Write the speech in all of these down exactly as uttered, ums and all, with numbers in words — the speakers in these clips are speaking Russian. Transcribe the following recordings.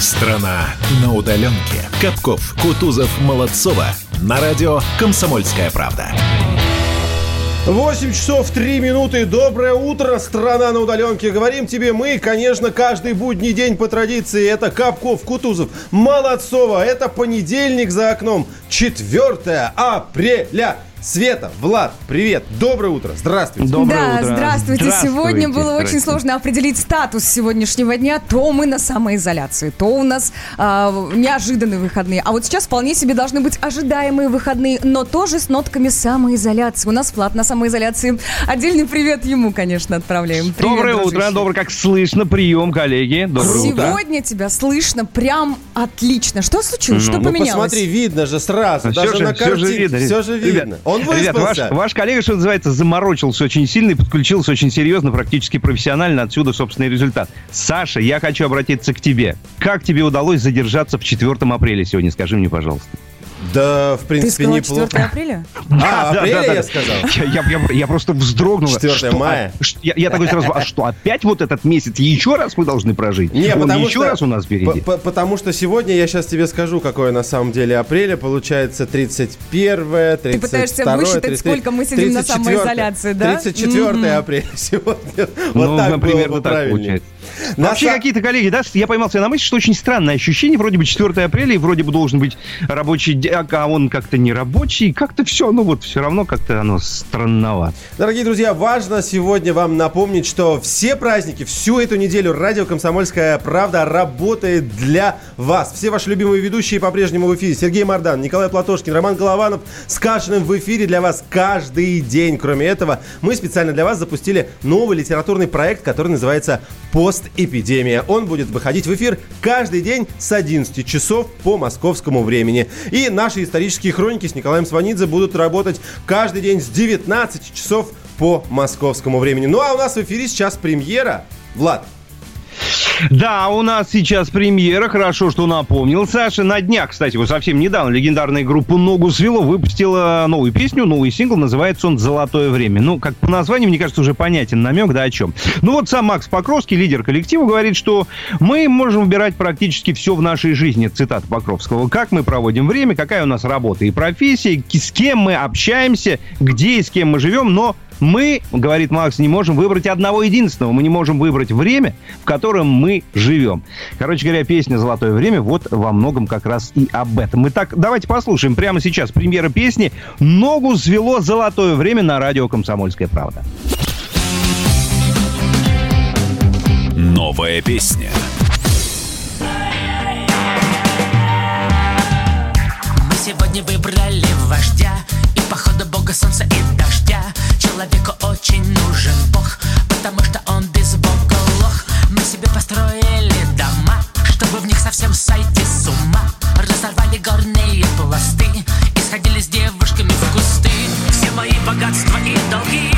Страна на удаленке. Капков, Кутузов, Молодцова. На радио «Комсомольская правда». восемь часов три минуты. Доброе утро, страна на удаленке. Говорим тебе мы, конечно, каждый будний день по традиции. Это Капков, Кутузов, Молодцова. Это понедельник за окном. четвёртое апреля. Света, Влад, привет. Доброе утро. Здравствуйте. Доброе да, утро. Здравствуйте. здравствуйте. Сегодня было здравствуйте. очень сложно определить статус сегодняшнего дня. То мы на самоизоляции, то у нас э, неожиданные выходные. А вот сейчас вполне себе должны быть ожидаемые выходные, но тоже с нотками самоизоляции. У нас Влад на самоизоляции. Отдельный привет ему, конечно, отправляем. Привет, доброе дружище. утро. Доброе, как слышно, прием, коллеги. Доброе сегодня утро. Сегодня тебя слышно прям отлично. Что случилось? Ну, что ну, поменялось? Посмотри, видно же сразу. А даже все же, на картинке. Все же видно. Все же видно. Ребят, Он Ребят, ваш, ваш коллега, что называется, заморочился очень сильно и подключился очень серьезно, практически профессионально. Отсюда, собственно, и результат. Саша, я хочу обратиться к тебе. Как тебе удалось задержаться в четвёртом апреля сегодня? Скажи мне, пожалуйста. Да, в принципе, неплохо. четвёртого апреля? А, а да, апреля да, да, я да. сказал. Я, я, я, я просто вздрогнул. четвёртого мая. А, я, я такой сразу, а что, опять вот этот месяц? Еще раз мы должны прожить? Не, Он потому еще что, раз у нас впереди. По, по, потому что сегодня, я сейчас тебе скажу, какое на самом деле апреля. Получается тридцать первое, тридцать второе, Ты пытаешься высчитать, сколько мы сидим на самоизоляции, да? тридцать четвёртое апреля сегодня. Вот ну, так примерно так получается. На Вообще са... какие-то коллеги, да, я поймал себя на мысли, что очень странное ощущение, вроде бы четвёртое апреля, и вроде бы должен быть рабочий день, а он как-то не рабочий, как-то все, ну вот все равно как-то оно странновато. Дорогие друзья, важно сегодня вам напомнить, что все праздники, всю эту неделю радио «Комсомольская правда» работает для вас. Все ваши любимые ведущие по-прежнему в эфире. Сергей Мардан, Николай Платошкин, Роман Голованов с Кашиным в эфире для вас каждый день. Кроме этого, мы специально для вас запустили новый литературный проект, который называется «Пост. Эпидемия». Он будет выходить в эфир каждый день с одиннадцати часов по московскому времени. И наши исторические хроники с Николаем Сванидзе будут работать каждый день с девятнадцати часов по московскому времени. Ну а у нас в эфире сейчас премьера. Влад. Да, у нас сейчас премьера, хорошо, что напомнил Саша. На днях, кстати, вот совсем недавно легендарная группа «Ногу свело» выпустила новую песню, новый сингл, называется он «Золотое время». Ну, как по названию, мне кажется, уже понятен намек, да, о чем. Ну вот сам Макс Покровский, лидер коллектива, говорит, что мы можем выбирать практически все в нашей жизни, цитата Покровского. Как мы проводим время, какая у нас работа и профессия, с кем мы общаемся, где и с кем мы живем, но... Мы, говорит Макс, не можем выбрать одного единственного. Мы не можем выбрать время, в котором мы живем. Короче говоря, песня «Золотое время» вот во многом как раз и об этом. Итак, давайте послушаем прямо сейчас премьера песни «Ногу свело. Золотое время» на радио «Комсомольская правда». Новая песня. Мы сегодня выбрали вождя, и походу бога солнца и дождя. Человеку очень нужен Бог, потому что он без Бога лох. Мы себе построили дома, чтобы в них совсем сойти с ума. Разорвали горные пласты и сходили с девушками в кусты. Все мои богатства и долги,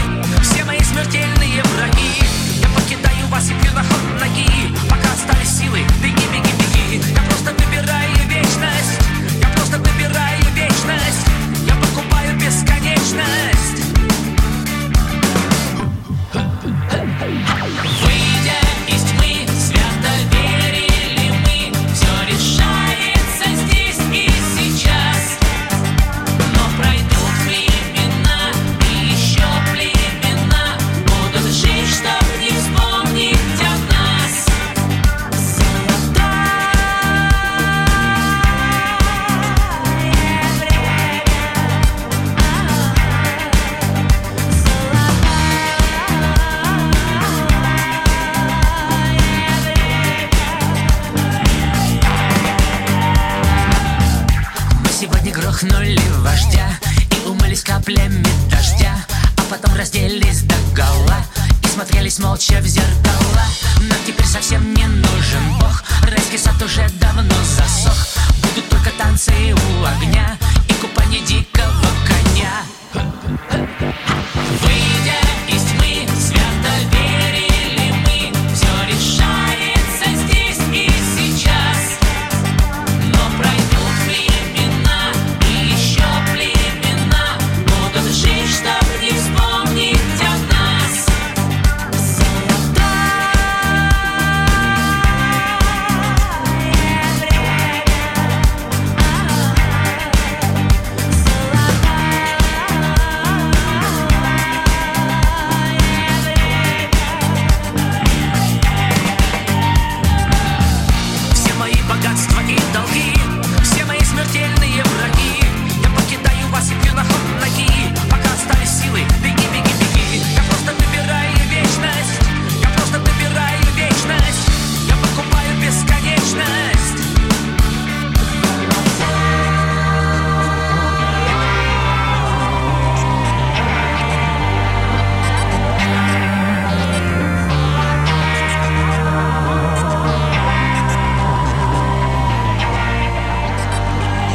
все мои смертельные враги. Я покидаю вас и пью на ход ноги, пока остались силы, беги, беги, беги. Я просто выбираю вечность, я просто выбираю вечность. Я покупаю бесконечность. Выйдя из тьмы, свято верили мы, все решается здесь и сейчас. Но пройдут времена, и еще племена будут жить, чтоб не вспомнить о нас. Золотое время. Грохнули вождя и умылись каплями дождя, а потом разделись догола и смотрелись молча в зеркала. Но теперь совсем не нужен Бог, райский сад уже давно засох. Будут только танцы у огня и купание дикого коня. Выйдя из тьмы, свято верили мы, все решается здесь и сейчас. Но пройдут время, чтобы не вспомнить о нас. Золотое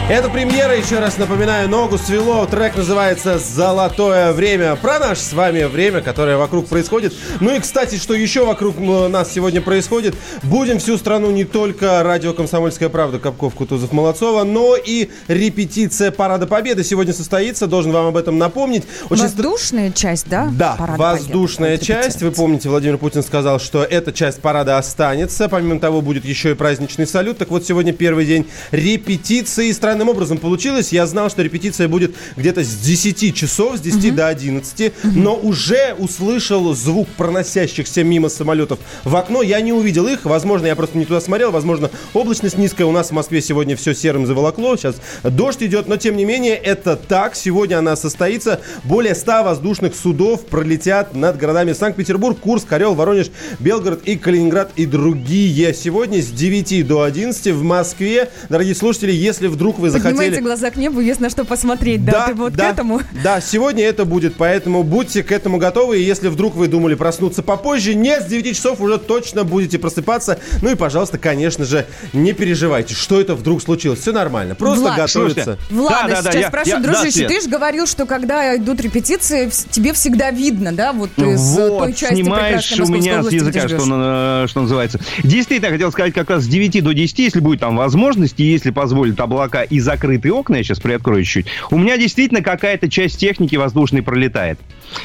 Это премьера, еще раз напоминаю, «Ногу свело». Трек называется «Золотое время». Про наше с вами время, которое вокруг происходит. Ну и, кстати, что еще вокруг нас сегодня происходит. Будем всю страну не только радио «Комсомольская правда», Капков, Кутузов, Молодцова, но и репетиция Парада Победы сегодня состоится. Должен вам об этом напомнить. Очень воздушная ст... часть, да? Да, Парад воздушная Победы. Часть. Вы помните, Владимир Путин сказал, что эта часть парада останется. Помимо того, будет еще и праздничный салют. Так вот, сегодня первый день репетиции. Странным образом получилось. Я знал, что репетиция будет где-то с десяти часов, с десяти uh-huh. до одиннадцати, uh-huh. но уже услышал звук проносящихся мимо самолетов в окно. Я не увидел их. Возможно, я просто не туда смотрел. Возможно, облачность низкая. У нас в Москве сегодня все серым заволокло. Сейчас дождь идет. Но, тем не менее, это так. Сегодня она состоится. Более ста воздушных судов пролетят над городами Санкт-Петербург, Курск, Орел, Воронеж, Белгород и Калининград и другие. Сегодня с девяти до одиннадцати в Москве. Дорогие слушатели, если вдруг вы захотели... Поднимайте глаза к небу, есть на что посмотреть, да? Да, ты вот да, к этому? Да, сегодня это будет, поэтому будьте к этому готовы. И если вдруг вы думали проснуться попозже, нет, с девяти часов уже точно будете просыпаться. Ну и, пожалуйста, конечно же, не переживайте, что это вдруг случилось. Все нормально, просто Влад, готовиться. Влада, да, да, сейчас да, прошу, я, дружище, да, ты же говорил, что когда идут репетиции, тебе всегда видно, да, вот из вот, той части прекрасной Московской у меня области, с языка, что, что называется. Действительно, я хотел сказать, как раз с девяти до десяти, если будет там возможность, и если позволит облака и закрытые окна, я сейчас приоткрою чуть-чуть, у меня действительно какая-то часть техники воздушной пролетает.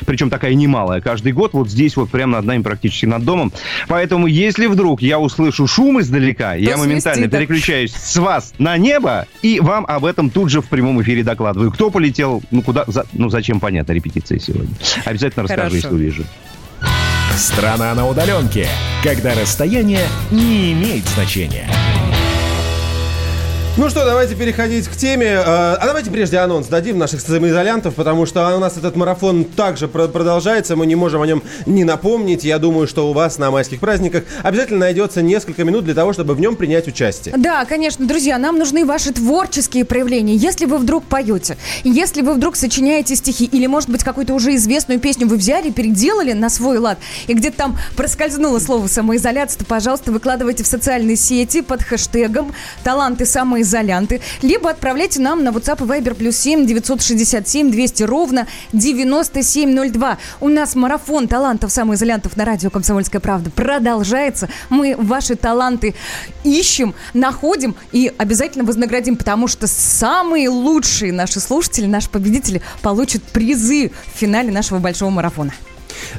Причем такая немалая. Каждый год вот здесь вот прямо над нами, практически над домом. Поэтому, если вдруг я услышу шум издалека, то я моментально свистит, переключаюсь да. с вас на небо и вам об этом тут же в прямом эфире докладываю. Кто полетел, ну куда, за, ну зачем, понятно, репетиции сегодня. Обязательно расскажу, хорошо, если увижу. Страна на удаленке, когда расстояние не имеет значения. Ну что, давайте переходить к теме. А давайте прежде анонс дадим наших самоизолянтов, потому что у нас этот марафон также продолжается, мы не можем о нем не напомнить. Я думаю, что у вас на майских праздниках обязательно найдется несколько минут для того, чтобы в нем принять участие. Да, конечно, друзья, нам нужны ваши творческие проявления. Если вы вдруг поете, если вы вдруг сочиняете стихи, или, может быть, какую-то уже известную песню вы взяли, переделали на свой лад, и где-то там проскользнуло слово «самоизоляция», то, пожалуйста, выкладывайте в социальные сети под хэштегом «Таланты самоизоляции», изолянты, либо отправляйте нам на WhatsApp и Viber плюс семь девятьсот шестьдесят семь двести ровно девяносто семь ноль два. У нас марафон талантов самоизолянтов на радио «Комсомольская правда» продолжается. Мы ваши таланты ищем, находим и обязательно вознаградим, потому что самые лучшие наши слушатели, наши победители получат призы в финале нашего большого марафона.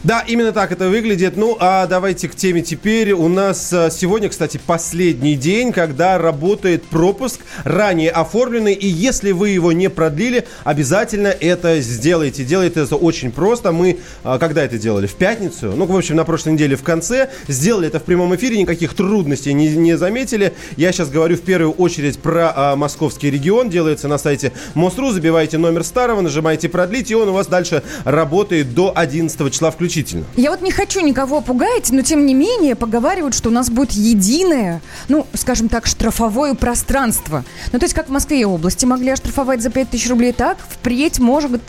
Да, именно так это выглядит. Ну, а давайте к теме теперь. У нас сегодня, кстати, последний день, когда работает пропуск, ранее оформленный. И если вы его не продлили, обязательно это сделайте. Делает это очень просто. Мы, когда это делали? В пятницу. Ну, в общем, на прошлой неделе в конце. Сделали это в прямом эфире. Никаких трудностей не, не заметили. Я сейчас говорю в первую очередь про а, московский регион. Делается на сайте Мосру. Забиваете номер старого, нажимаете «Продлить». И он у вас дальше работает до одиннадцатого числа. Включительно. Я вот не хочу никого пугать, но тем не менее поговаривают, что у нас будет единое, ну, скажем так, штрафовое пространство. Ну, то есть, как в Москве и области могли оштрафовать за пять тысяч рублей, так впредь, может быть,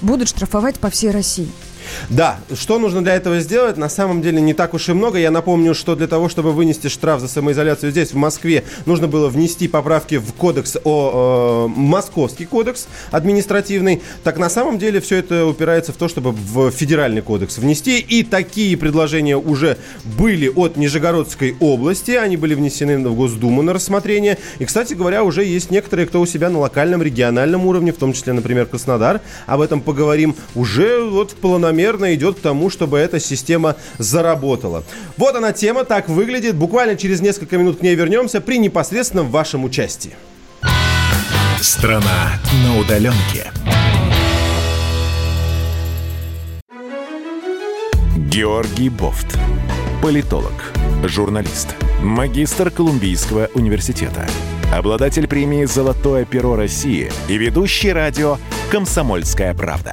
будут штрафовать по всей России. Да, что нужно для этого сделать, на самом деле не так уж и много. Я напомню, что для того, чтобы вынести штраф за самоизоляцию здесь, в Москве, нужно было внести поправки в кодекс, о, э, Московский кодекс административный. Так на самом деле все это упирается в то, чтобы в федеральный кодекс внести. И такие предложения уже были от Нижегородской области. Они были внесены в Госдуму на рассмотрение. И, кстати говоря, уже есть некоторые, кто у себя на локальном, региональном уровне, в том числе, например, Краснодар. Об этом поговорим уже вот в планомерно идет к тому, чтобы эта система заработала. Вот она тема, так выглядит. Буквально через несколько минут к ней вернемся при непосредственном вашем участии. Страна на удаленке. Георгий Бофт. Политолог, журналист, магистр Колумбийского университета, обладатель премии «Золотое перо России» и ведущий радио «Комсомольская правда».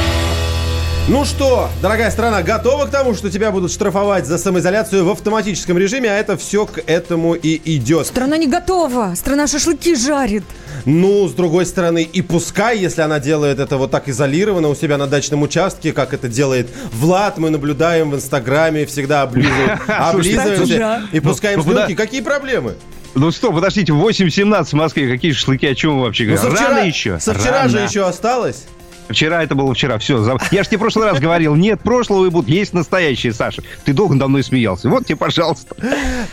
Ну что, дорогая страна, готова к тому, что тебя будут штрафовать за самоизоляцию в автоматическом режиме, а это все к этому и идет. Страна не готова, страна шашлыки жарит. Ну, с другой стороны, и пускай, если она делает это вот так изолированно у себя на дачном участке, как это делает Влад, мы наблюдаем в Инстаграме, всегда облизываемся и пускаем слюнки. Какие проблемы? Ну что, подождите, восемь семнадцать в Москве, какие шашлыки, о чем вы вообще говорите? Рано еще. Со вчера же еще осталось. Вчера это было вчера, все. Я же тебе в прошлый раз говорил, нет прошлого и будут, есть настоящие, Саша. Ты долго надо мной смеялся. Вот тебе, пожалуйста.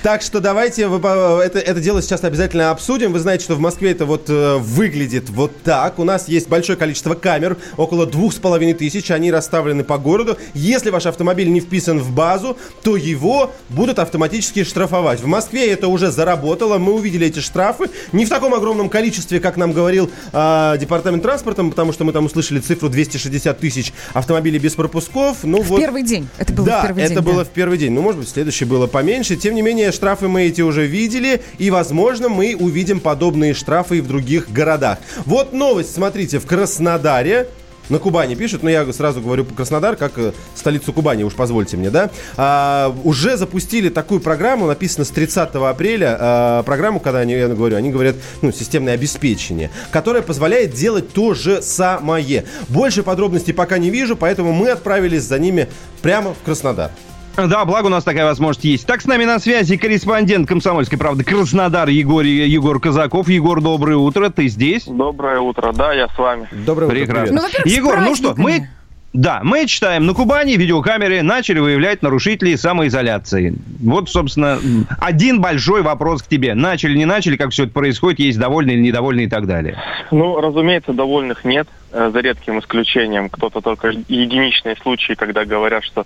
Так что давайте это, это дело сейчас обязательно обсудим. Вы знаете, что в Москве это вот выглядит вот так. У нас есть большое количество камер, около двух с половиной тысяч. Они расставлены по городу. Если ваш автомобиль не вписан в базу, то его будут автоматически штрафовать. В Москве это уже заработало. Мы увидели эти штрафы. Не в таком огромном количестве, как нам говорил э, департамент транспорта, потому что мы там услышали цифру двести шестьдесят тысяч автомобилей без пропусков. Ну, в вот... первый день. Это было да, в первый это день. Это было да. в первый день. Ну, может быть, следующий было поменьше. Тем не менее, штрафы мы эти уже видели. И, возможно, мы увидим подобные штрафы и в других городах. Вот новость, смотрите, в Краснодаре. На Кубани пишут, но я сразу говорю по Краснодар, как столицу Кубани, уж позвольте мне, да? А, уже запустили такую программу, написано с тридцатого апреля, а, программу, когда они, я говорю, они говорят, ну, системное обеспечение, которое позволяет делать то же самое. Больше подробностей пока не вижу, поэтому мы отправились за ними прямо в Краснодар. Да, благо у нас такая возможность есть. Так, с нами на связи корреспондент «Комсомольской правды» Краснодар Егор, Егор Казаков. Егор, доброе утро, ты здесь? Доброе утро, да, я с вами. Доброе Прекрасно. утро. Прекрасно. Ну, Егор, ну что, мы... Да, мы читаем, на Кубани видеокамеры начали выявлять нарушителей самоизоляции. Вот, собственно, один большой вопрос к тебе. Начали, не начали, как все это происходит, есть довольные или недовольные и так далее? Ну, разумеется, довольных нет, за редким исключением. Кто-то только единичные случаи, когда говорят, что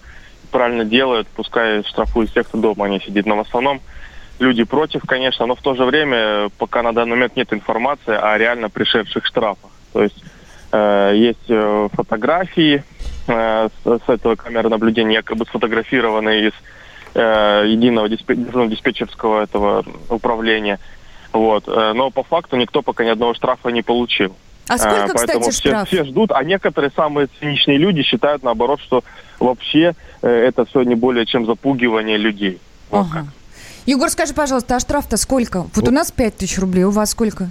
правильно делают, пускай штрафуют тех, кто дома не сидит. Но в основном люди против, конечно, но в то же время пока на данный момент нет информации о реально пришедших штрафах. То есть э, есть фотографии э, с, с этого камеры наблюдения, якобы сфотографированные из э, единого диспе- ну, диспетчерского этого управления. Вот. Но по факту никто пока ни одного штрафа не получил. А сколько, э, поэтому, кстати, все, штраф? Все ждут, а некоторые самые циничные люди считают, наоборот, что вообще это все не более чем запугивание людей. Вот ага. Егор, скажи, пожалуйста, а штраф-то сколько? Вот у нас пять тысяч рублей, у вас сколько?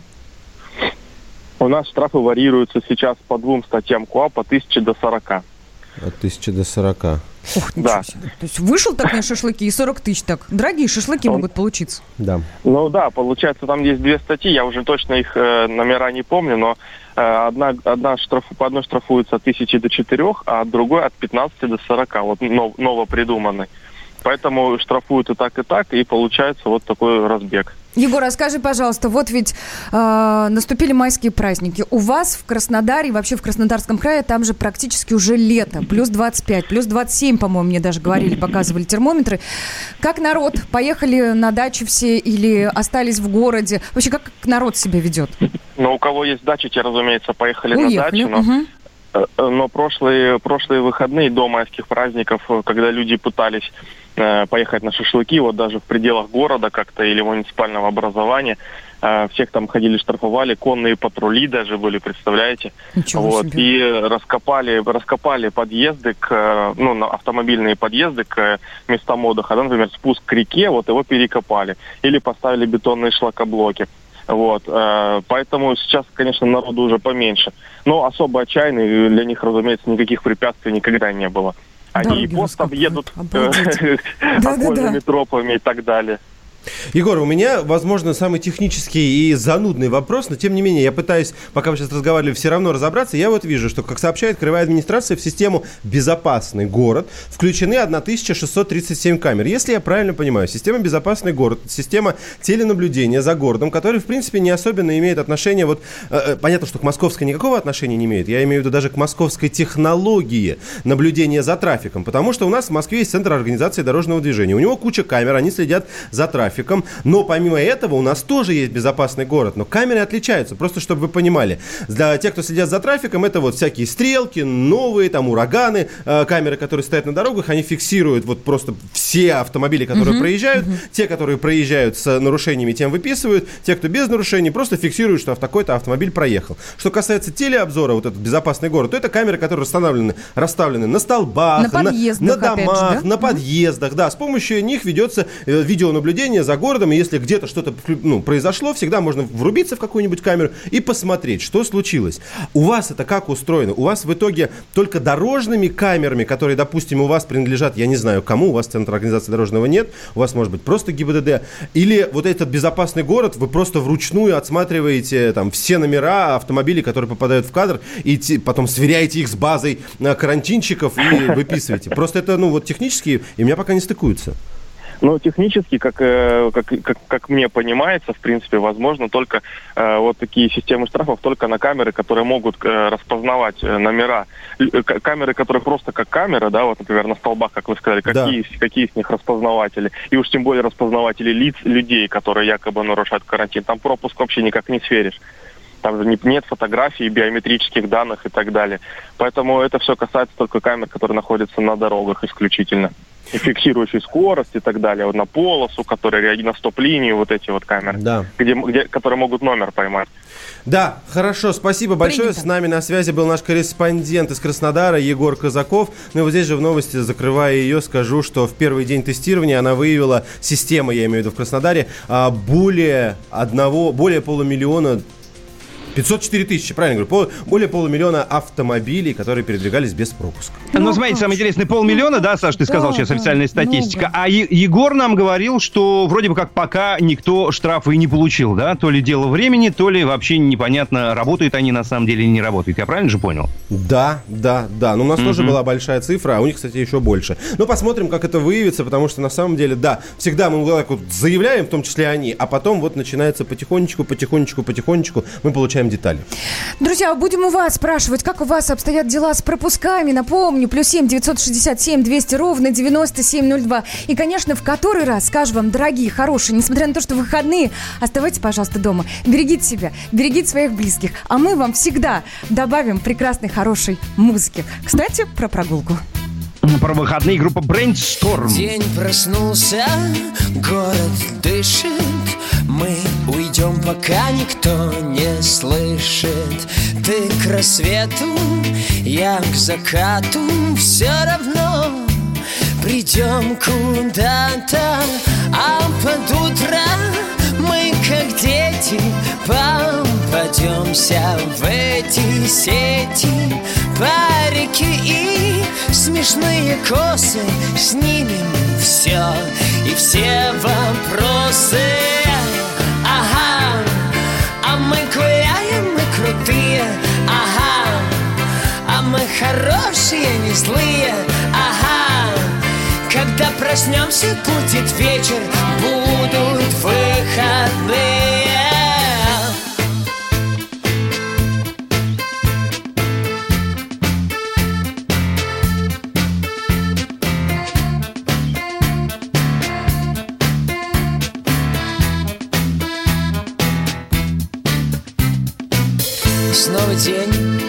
У нас штрафы варьируются сейчас по двум статьям КОА, по тысяче до сорока. От тысячи до сорока. Ох, да. То есть вышел так на шашлыки и сорок тысяч так. Дорогие шашлыки Он... могут получиться. Да. Ну да, получается, там есть две статьи, я уже точно их э, номера не помню, но э, одна, одна штрафу, по одной штрафуется от тысячи до четырех, а от другой от пятнадцати до сорока, вот нов, новопридуманной. Поэтому штрафуют и так, и так, и получается вот такой разбег. Егор, расскажи, пожалуйста, вот ведь э, наступили майские праздники. У вас в Краснодаре, вообще в Краснодарском крае, там же практически уже лето. Плюс двадцать пять, плюс двадцать семь, по-моему, мне даже говорили, показывали термометры. Как народ? Поехали на дачу все или остались в городе? Вообще, как народ себя ведет? Ну, у кого есть дача, те, разумеется, поехали Уехали. на дачу. Но... Угу. Но прошлые, прошлые выходные до майских праздников, когда люди пытались э, поехать на шашлыки, вот даже в пределах города как-то или муниципального образования, э, всех там ходили, штрафовали, конные патрули даже были, представляете? Вот, и раскопали, раскопали подъезды, к, ну, автомобильные подъезды к местам отдыха, да, например, спуск к реке, вот его перекопали или поставили бетонные шлакоблоки. Вот, э, поэтому сейчас, конечно, народу уже поменьше. Но особо отчаянные, для них, разумеется, никаких препятствий никогда не было. Они да, просто едут окольными тропами и так далее. Егор, у меня, возможно, самый технический и занудный вопрос, но, тем не менее, я пытаюсь, пока вы сейчас разговаривали, все равно разобраться. Я вот вижу, что, как сообщает краевая администрация, в систему «Безопасный город» включены тысяча шестьсот тридцать семь камер. Если я правильно понимаю, система «Безопасный город» — система теленаблюдения за городом, которая, в принципе, не особенно имеет отношение, вот, э, понятно, что к московской никакого отношения не имеет, я имею в виду даже к московской технологии наблюдения за трафиком, потому что у нас в Москве есть Центр организации дорожного движения, у него куча камер, они следят за трафиком. графиком. Но помимо этого у нас тоже есть безопасный город. Но камеры отличаются, просто чтобы вы понимали. Для тех, кто следят за трафиком, это вот всякие стрелки, новые там ураганы, э, камеры, которые стоят на дорогах, они фиксируют вот просто все автомобили, которые uh-huh, проезжают. Uh-huh. Те, которые проезжают с нарушениями, тем выписывают. Те, кто без нарушений, просто фиксируют, что такой-то автомобиль проехал. Что касается телеобзора, вот этот безопасный город, то это камеры, которые расставлены, расставлены на столбах, на, на, на домах, же, да? на подъездах. Uh-huh. Да, с помощью них ведется э, видеонаблюдение за городом. И если где-то что-то ну, произошло, всегда можно врубиться в какую-нибудь камеру и посмотреть, что случилось. У вас это как устроено? У вас в итоге только дорожными камерами, которые, допустим, у вас принадлежат, я не знаю кому, у вас Центра организации дорожного нет, у вас, может быть, просто ГИБДД, или вот этот безопасный город, вы просто вручную отсматриваете там все номера автомобилей, которые попадают в кадр, и те, потом сверяете их с базой карантинщиков и выписываете. Просто это, ну, вот технически, и у меня пока не стыкуется. Ну, технически, как, как, как, как мне понимается, в принципе, возможно только э, вот такие системы штрафов только на камеры, которые могут э, распознавать номера. Камеры, которые просто как камера, да, вот, например, на столбах, как вы сказали, какие, да. какие из них распознаватели. И уж тем более распознаватели лиц людей, которые якобы нарушают карантин. Там пропуск вообще никак не сверишь. Там же нет фотографий, биометрических данных и так далее. Поэтому это все касается только камер, которые находятся на дорогах исключительно. Фиксирующую скорость и так далее, вот на полосу, которая реагирует на стоп-линию, вот эти вот камеры, да. где, где, которые могут номер поймать. Да, хорошо, спасибо большое. Принято. С нами на связи был наш корреспондент из Краснодара Егор Казаков. Ну и вот здесь же в новости, закрывая ее, скажу, что в первый день тестирования она выявила, система, я имею в виду в Краснодаре, более одного, более полумиллиона пятьсот четыре тысячи, правильно говорю, более полумиллиона автомобилей, которые передвигались без пропуска. Ну, смотрите, самое интересное, полмиллиона, да, Саш, ты сказал, да, сейчас да, официальная статистика. Много. А е- Егор нам говорил, что вроде бы как пока никто штрафы и не получил, да? То ли дело времени, то ли вообще непонятно, работают они на самом деле или не работают. Я правильно же понял? Да, да, да. Но у нас mm-hmm. тоже была большая цифра, а у них, кстати, еще больше. Но посмотрим, как это выявится, потому что на самом деле, да, всегда мы вот так вот заявляем, в том числе они, а потом вот начинается потихонечку, потихонечку, потихонечку мы получаем детали. Друзья, будем у вас спрашивать, как у вас обстоят дела с пропусками. Напомню, плюс семь девятьсот шестьдесят семь двести ровно девяносто семь ноль два. И, конечно, в который раз скажу вам, дорогие, хорошие, несмотря на то, что выходные, оставайтесь, пожалуйста, дома. Берегите себя, берегите своих близких. А мы вам всегда добавим прекрасной, хорошей музыки. Кстати, про прогулку. Про выходные группа Brainstorm. День проснулся, город дышит. Мы уйдем, пока никто не слышит. Ты к рассвету, я к закату. Все равно придем куда-то. А под утро мы, как дети, попадемся в эти сети. Парики и смешные косы, снимем все и все вопросы. Ага, а мы гуляем, мы крутые. Ага, а мы хорошие, не злые. Ага, когда проснемся, будет вечер, будут выходные. Снова день,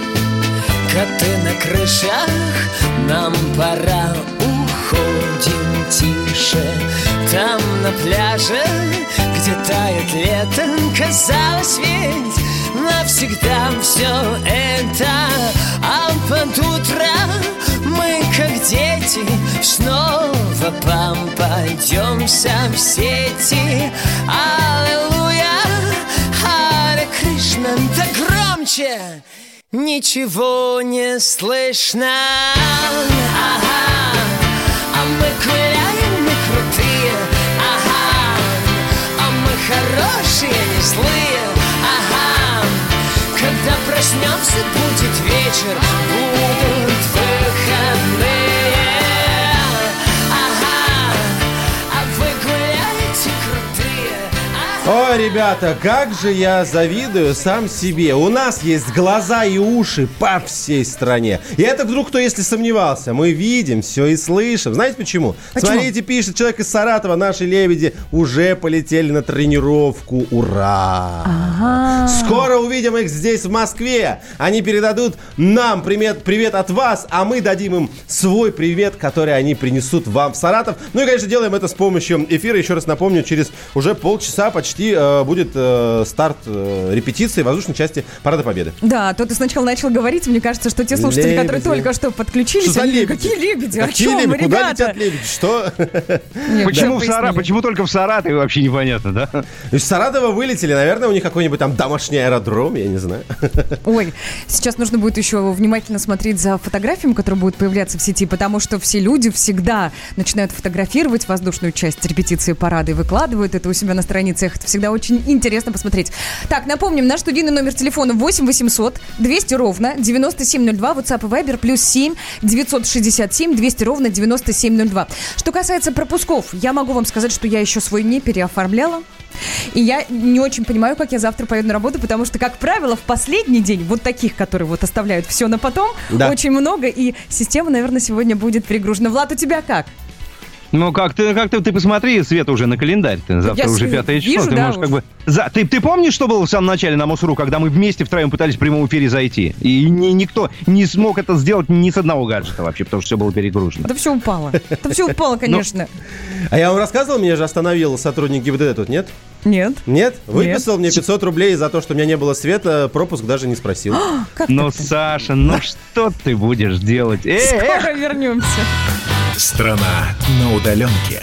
коты на крышах. Нам пора, уходим тише. Там на пляже, где тает лето, казалось ведь навсегда все это. А под утро мы, как дети, снова попадемся в сети. Аллилуйя, Харе Кришна, да громче, ничего не слышно. Ага, а мы гуляем, мы крутые. Ага, а мы хорошие, не злые. Ага, когда проснемся, будет вечер, будут выходные. Ага, а вы гуляете крутые. Ага. Ой, ребята, как же я завидую сам себе. У нас есть глаза и уши по всей стране. И это вдруг кто, если сомневался. Мы видим все и слышим. Знаете почему? почему? Смотрите, пишет человек из Саратова. Наши лебеди уже полетели на тренировку. Ура! Ага. Скоро увидим их здесь, в Москве. Они передадут нам привет, привет от вас, а мы дадим им свой привет, который они принесут вам в Саратов. Ну и, конечно, делаем это с помощью эфира. Еще раз напомню, через уже полчаса почти э, будет э, старт э, репетиции воздушной части Парада Победы. Да, то ты сначала начал говорить, мне кажется, что те слушатели, лебеди, которые только что подключились, что они, лебеди? Какие лебеди? Какие о чем лебеди? Вы, ребята? Что? Нет, почему, да, в Сара... Почему только в Саратове, вообще непонятно, да? Из Саратова вылетели, наверное, у них какой-нибудь там домашний аэродром, я не знаю. Ой, сейчас нужно будет еще внимательно смотреть за фотографиями, которые будут появляться в сети, потому что все люди всегда начинают фотографировать воздушную часть репетиции парада и выкладывают это у себя на страницах. Это всегда очень интересно посмотреть. Так, напомним, наш студийный номер телефона восемь восемьсот двести ровно девяносто семь ноль два, WhatsApp и Viber плюс семь девятьсот шестьдесят семь двести ровно девяносто семь ноль два. Что касается пропусков, я могу вам сказать, что я еще свой не переоформляла. И я не очень понимаю, как я завтра поеду на работу, потому что, как правило, в последний день вот таких, которые вот оставляют все на потом, да, очень много, и система, наверное, сегодня будет перегружена. Влад, у тебя как? Ну, как ты, как ты, ты посмотри, Света, уже на календарь. Ты завтра я уже пятое число. Вижу, ты, да, можешь как бы... За... Ты, ты помнишь, что было в самом начале на Мосру, когда мы вместе втроем пытались в прямом эфире зайти? И ни, никто не смог это сделать ни с одного гаджета вообще, потому что все было перегружено. Да все упало. Да все упало, конечно. А я вам рассказывал, меня же остановил сотрудник ГИБДД тут, нет? Нет. Нет? Выписал мне пятьсот рублей за то, что у меня не было света, пропуск даже не спросил. Ну, Саша, ну что ты будешь делать? Скоро вернемся. Страна на удаленке.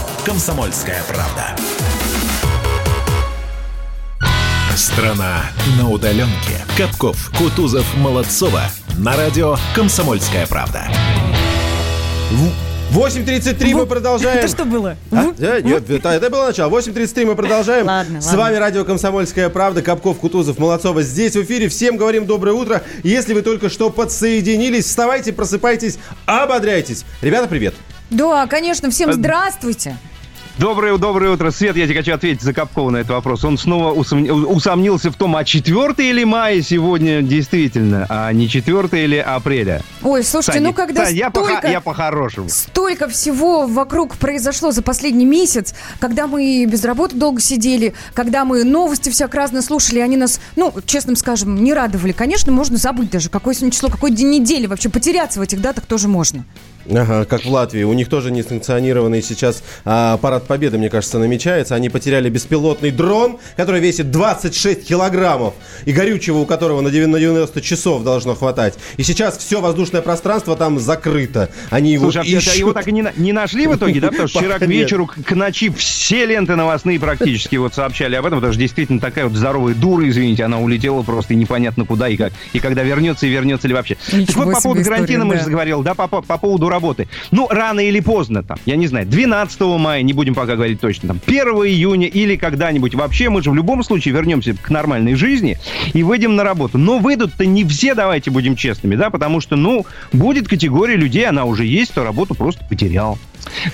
«Комсомольская правда». Страна на удаленке. Капков, Кутузов, Молодцова. На радио «Комсомольская правда». восемь тридцать три мы продолжаем. Это что было? А? А? Нет, это было начало. восемь тридцать три мы продолжаем. Ладно, с ладно. вами радио «Комсомольская правда». Капков, Кутузов, Молодцова здесь в эфире. Всем говорим доброе утро. Если вы только что подсоединились, вставайте, просыпайтесь, ободряйтесь. Ребята, привет. Да, конечно, всем здравствуйте. Доброе, доброе утро. Свет, я тебе хочу ответить за Капкова на этот вопрос. Он снова усомни... усомнился в том, а четвёртого мая сегодня действительно, а не четвёртого апреля. Ой, слушайте, Сань, ну когда Сань, столько... Я, по- я по-хорошему. Столько всего вокруг произошло за последний месяц, когда мы без работы долго сидели, когда мы новости всяк разные слушали, они нас, ну, честно скажем, не радовали. Конечно, можно забыть даже, какое сегодня число, какой день недели. Вообще потеряться в этих датах тоже можно. Ага, как в Латвии. У них тоже несанкционированный сейчас а, парад победы, мне кажется, намечается. Они потеряли беспилотный дрон, который весит двадцать шесть килограммов, и горючего у которого на девяносто часов должно хватать. И сейчас все воздушное пространство там закрыто. Они его Слушай, ищут. А его так и не, не нашли в итоге, да? Потому что вчера к вечеру, к ночи все ленты новостные практически вот сообщали об этом, потому что действительно такая вот здоровая дура, извините, она улетела просто непонятно куда и как. И когда вернется, и вернется ли вообще. Так вот, по поводу карантина мы же заговорили, да, по поводу работы. Ну, рано или поздно, там, я не знаю, двенадцатого мая, не будем пока говорить точно, там, первого июня или когда-нибудь вообще, мы же в любом случае вернемся к нормальной жизни и выйдем на работу. Но выйдут-то не все, давайте будем честными, да, потому что, ну, будет категория людей, она уже есть, кто работу просто потерял.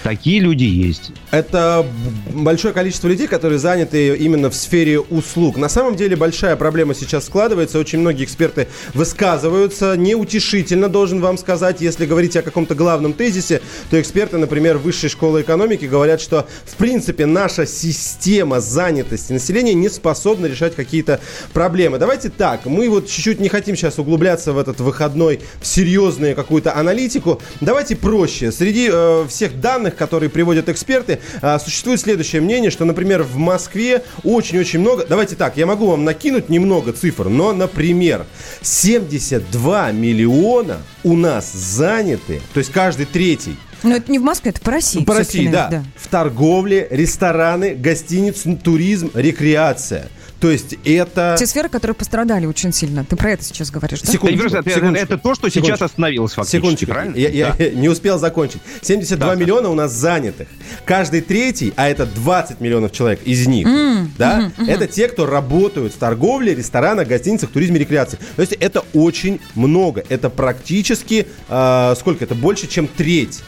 Такие люди есть. Это большое количество людей, которые заняты именно в сфере услуг. На самом деле большая проблема сейчас складывается. Очень многие эксперты высказываются неутешительно, должен вам сказать. Если говорить о каком-то главном тезисе, то эксперты, например, Высшей школы экономики говорят, что в принципе наша система занятости населения не способна решать какие-то проблемы. Давайте так, мы вот чуть-чуть не хотим сейчас углубляться в этот выходной, в серьезную какую-то аналитику. Давайте проще. Среди э, всех данных, которые приводят эксперты, существует следующее мнение, что, например, в Москве очень-очень много... Давайте так, я могу вам накинуть немного цифр, но, например, семьдесят два миллиона у нас заняты, то есть каждый третий Но это не в Москве, это по России. По России, да. да. В торговле, рестораны, гостиницы, туризм, рекреация. То есть это... Те сферы, которые пострадали очень сильно. Ты про это сейчас говоришь, да? Секундочку, да, секундочку, это, это то, что секундочку. сейчас остановилось фактически, секундочку. правильно? Я, да. я не успел закончить. семьдесят два да, миллиона да. у нас занятых. Каждый третий, а это двадцать миллионов человек из них, mm-hmm. да, mm-hmm. это те, кто работают в торговле, ресторанах, гостиницах, туризме, рекреации. То есть это очень много. Это практически, э, сколько это, больше, чем треть.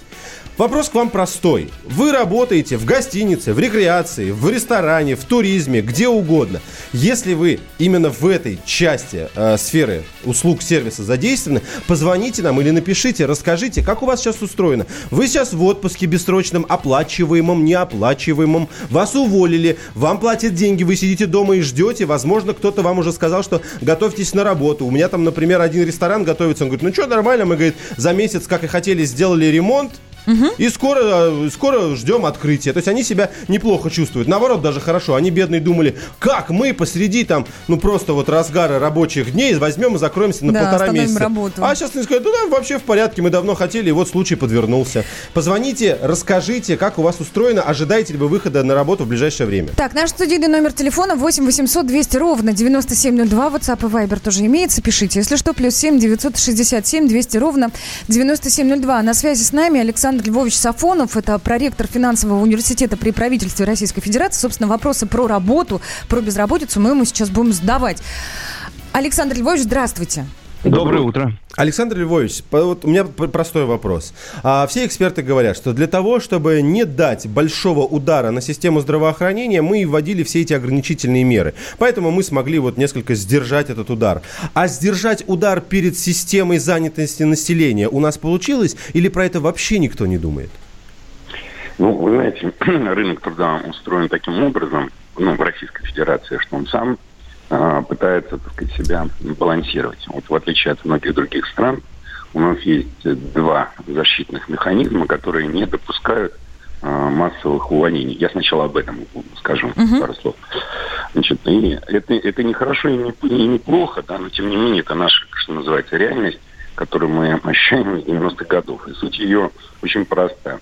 Вопрос к вам простой. Вы работаете в гостинице, в рекреации, в ресторане, в туризме, где угодно. Если вы именно в этой части э, сферы услуг, сервиса задействованы, позвоните нам или напишите, расскажите, как у вас сейчас устроено. Вы сейчас в отпуске бессрочном, оплачиваемом, неоплачиваемом, вас уволили, вам платят деньги, вы сидите дома и ждете. Возможно, кто-то вам уже сказал, что готовьтесь на работу. У меня там, например, один ресторан готовится, он говорит, ну что, нормально, мы, говорит, за месяц, как и хотели, сделали ремонт, угу. И скоро, скоро ждем открытия. То есть они себя неплохо чувствуют. Наоборот, даже хорошо. Они, бедные, думали, как мы посреди там, ну просто вот разгара рабочих дней возьмем и закроемся на да, полтора месяца. Работу. А сейчас они скажут, ну да, вообще в порядке, мы давно хотели, и вот случай подвернулся. Позвоните, расскажите, как у вас устроено, ожидаете ли вы выхода на работу в ближайшее время. Так, наш студийный номер телефона восемь восемьсот двести ровно девяносто семь ноль два. WhatsApp и Viber тоже имеется. Пишите, если что, плюс семь девятьсот шестьдесят семь двести ровно девяносто семь ноль два. На связи с нами Александр Александр Львович Сафонов, это проректор Финансового университета при правительстве Российской Федерации. Собственно, вопросы про работу, про безработицу мы ему сейчас будем задавать. Александр Львович, здравствуйте. Доброе утро. Александр Львович, вот у меня простой вопрос. Все эксперты говорят, что для того, чтобы не дать большого удара на систему здравоохранения, мы и вводили все эти ограничительные меры. Поэтому мы смогли вот несколько сдержать этот удар. А сдержать удар перед системой занятости населения у нас получилось? Или про это вообще никто не думает? Ну, вы знаете, рынок труда устроен таким образом, ну, в Российской Федерации, что он сам... пытается, так сказать, себя балансировать. Вот в отличие от многих других стран, у нас есть два защитных механизма, которые не допускают а, массовых увольнений. Я сначала об этом скажу uh-huh. пару слов. Значит, и это, это не хорошо и не, и не плохо, да, но тем не менее это наша, что называется, реальность, которую мы ощущаем с девяностых годов. И суть ее очень проста.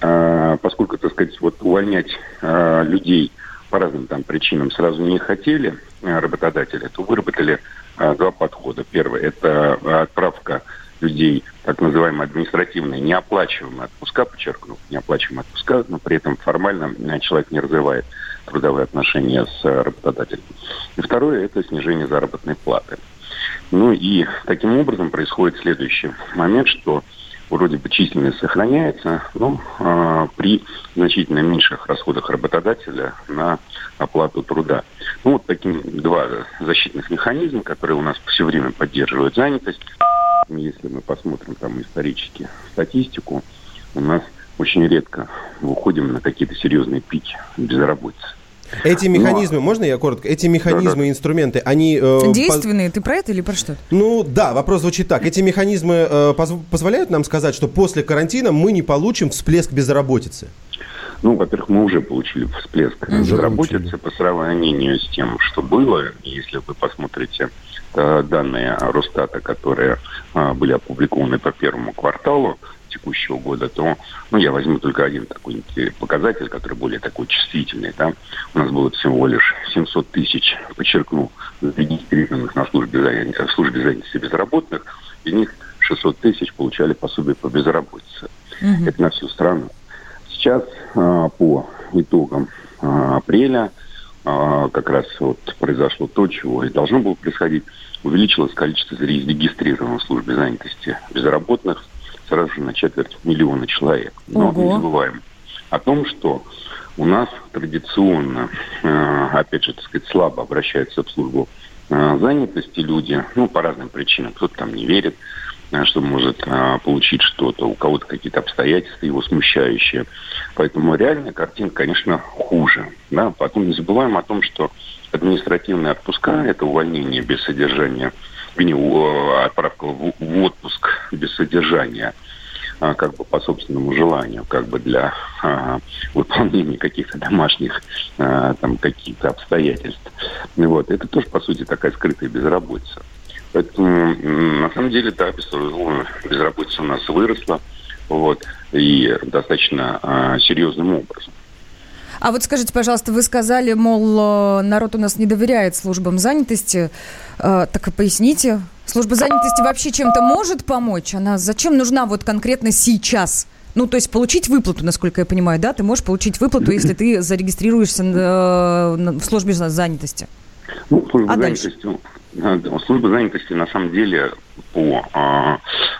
А, поскольку, так сказать, вот увольнять а, людей по разным там причинам сразу не хотели работодатели, то выработали а, два подхода. Первый – это отправка людей, так называемые административные, неоплачиваемые отпуска, подчеркну, неоплачиваемые отпуска, но при этом формально человек не развивает трудовые отношения с работодателем. И второе – это снижение заработной платы. Ну и таким образом происходит следующий момент, что вроде бы численность сохраняется, но э, при значительно меньших расходах работодателя на оплату труда. Ну, вот такие два защитных механизма, которые у нас все время поддерживают занятость. Если мы посмотрим там исторически статистику, у нас очень редко выходим на какие-то серьезные пики безработицы. Эти механизмы, Но... можно я коротко? Эти механизмы, да, инструменты, они... Э, Действенные? По... Ты про это или про что? Ну да, вопрос звучит так. Эти механизмы э, позв- позволяют нам сказать, что после карантина мы не получим всплеск безработицы? Ну, во-первых, мы уже получили всплеск уже безработицы получили. По сравнению с тем, что было. Если вы посмотрите э, данные Росстата, которые э, были опубликованы по первому кварталу текущего года, то, ну, я возьму только один такой показатель, который более такой чувствительный, да, у нас было всего лишь семьсот тысяч, подчеркну, зарегистрированных на службе занятости, службе занятости безработных, из них шестьсот тысяч получали пособие по безработице. Mm-hmm. Это на всю страну. Сейчас а, по итогам а, апреля а, как раз вот произошло то, чего и должно было происходить, увеличилось количество зарегистрированных в службе занятости безработных сразу же на четверть миллиона человек. Но Ого. не забываем о том, что у нас традиционно, опять же, так сказать, слабо обращаются в службу занятости люди, ну, по разным причинам. Кто-то там не верит, что может получить что-то, у кого-то какие-то обстоятельства его смущающие. Поэтому реальная картина, конечно, хуже. Да? Потом не забываем о том, что административные отпуска – это увольнение без содержания, отправка в отпуск без содержания, как бы по собственному желанию, как бы для а, выполнения каких-то домашних а, там, каких-то обстоятельств. Вот. Это тоже, по сути, такая скрытая безработица. Поэтому, на самом деле, да, безработица у нас выросла. вот, и достаточно э, серьезным образом. А вот скажите, пожалуйста, вы сказали, мол, народ у нас не доверяет службам занятости. Э, так и поясните, служба занятости вообще чем-то может помочь? Она зачем нужна вот конкретно сейчас? Ну, то есть получить выплату, насколько я понимаю, да? Ты можешь получить выплату, если ты зарегистрируешься в службе занятости. Ну, служба, а занятости, служба занятости, на самом деле, по а,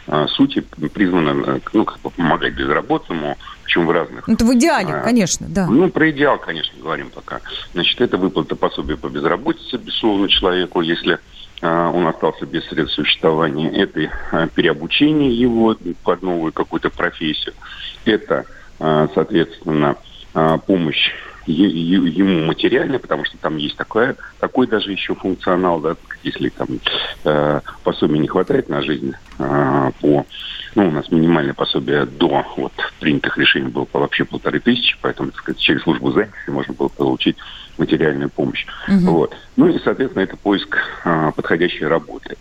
а, сути призвана, ну, как бы помогать безработному, причем в разных... Ну, это в идеале, а, конечно, да. Ну, про идеал, конечно, говорим пока. Значит, это выплата пособия по безработице, безусловно, человеку, если а, он остался без средств существования. Это а, переобучение его под новую какую-то профессию. Это, а, соответственно, а, помощь ему материально, потому что там есть такая, такой даже еще функционал, да, если там э, пособия не хватает на жизнь, э, по, ну, у нас минимальное пособие до вот принятых решений было вообще полторы тысячи, поэтому, так сказать, через службу занятости можно было получить материальную помощь. Угу. Вот. Ну и, соответственно, это поиск э, подходящей работы.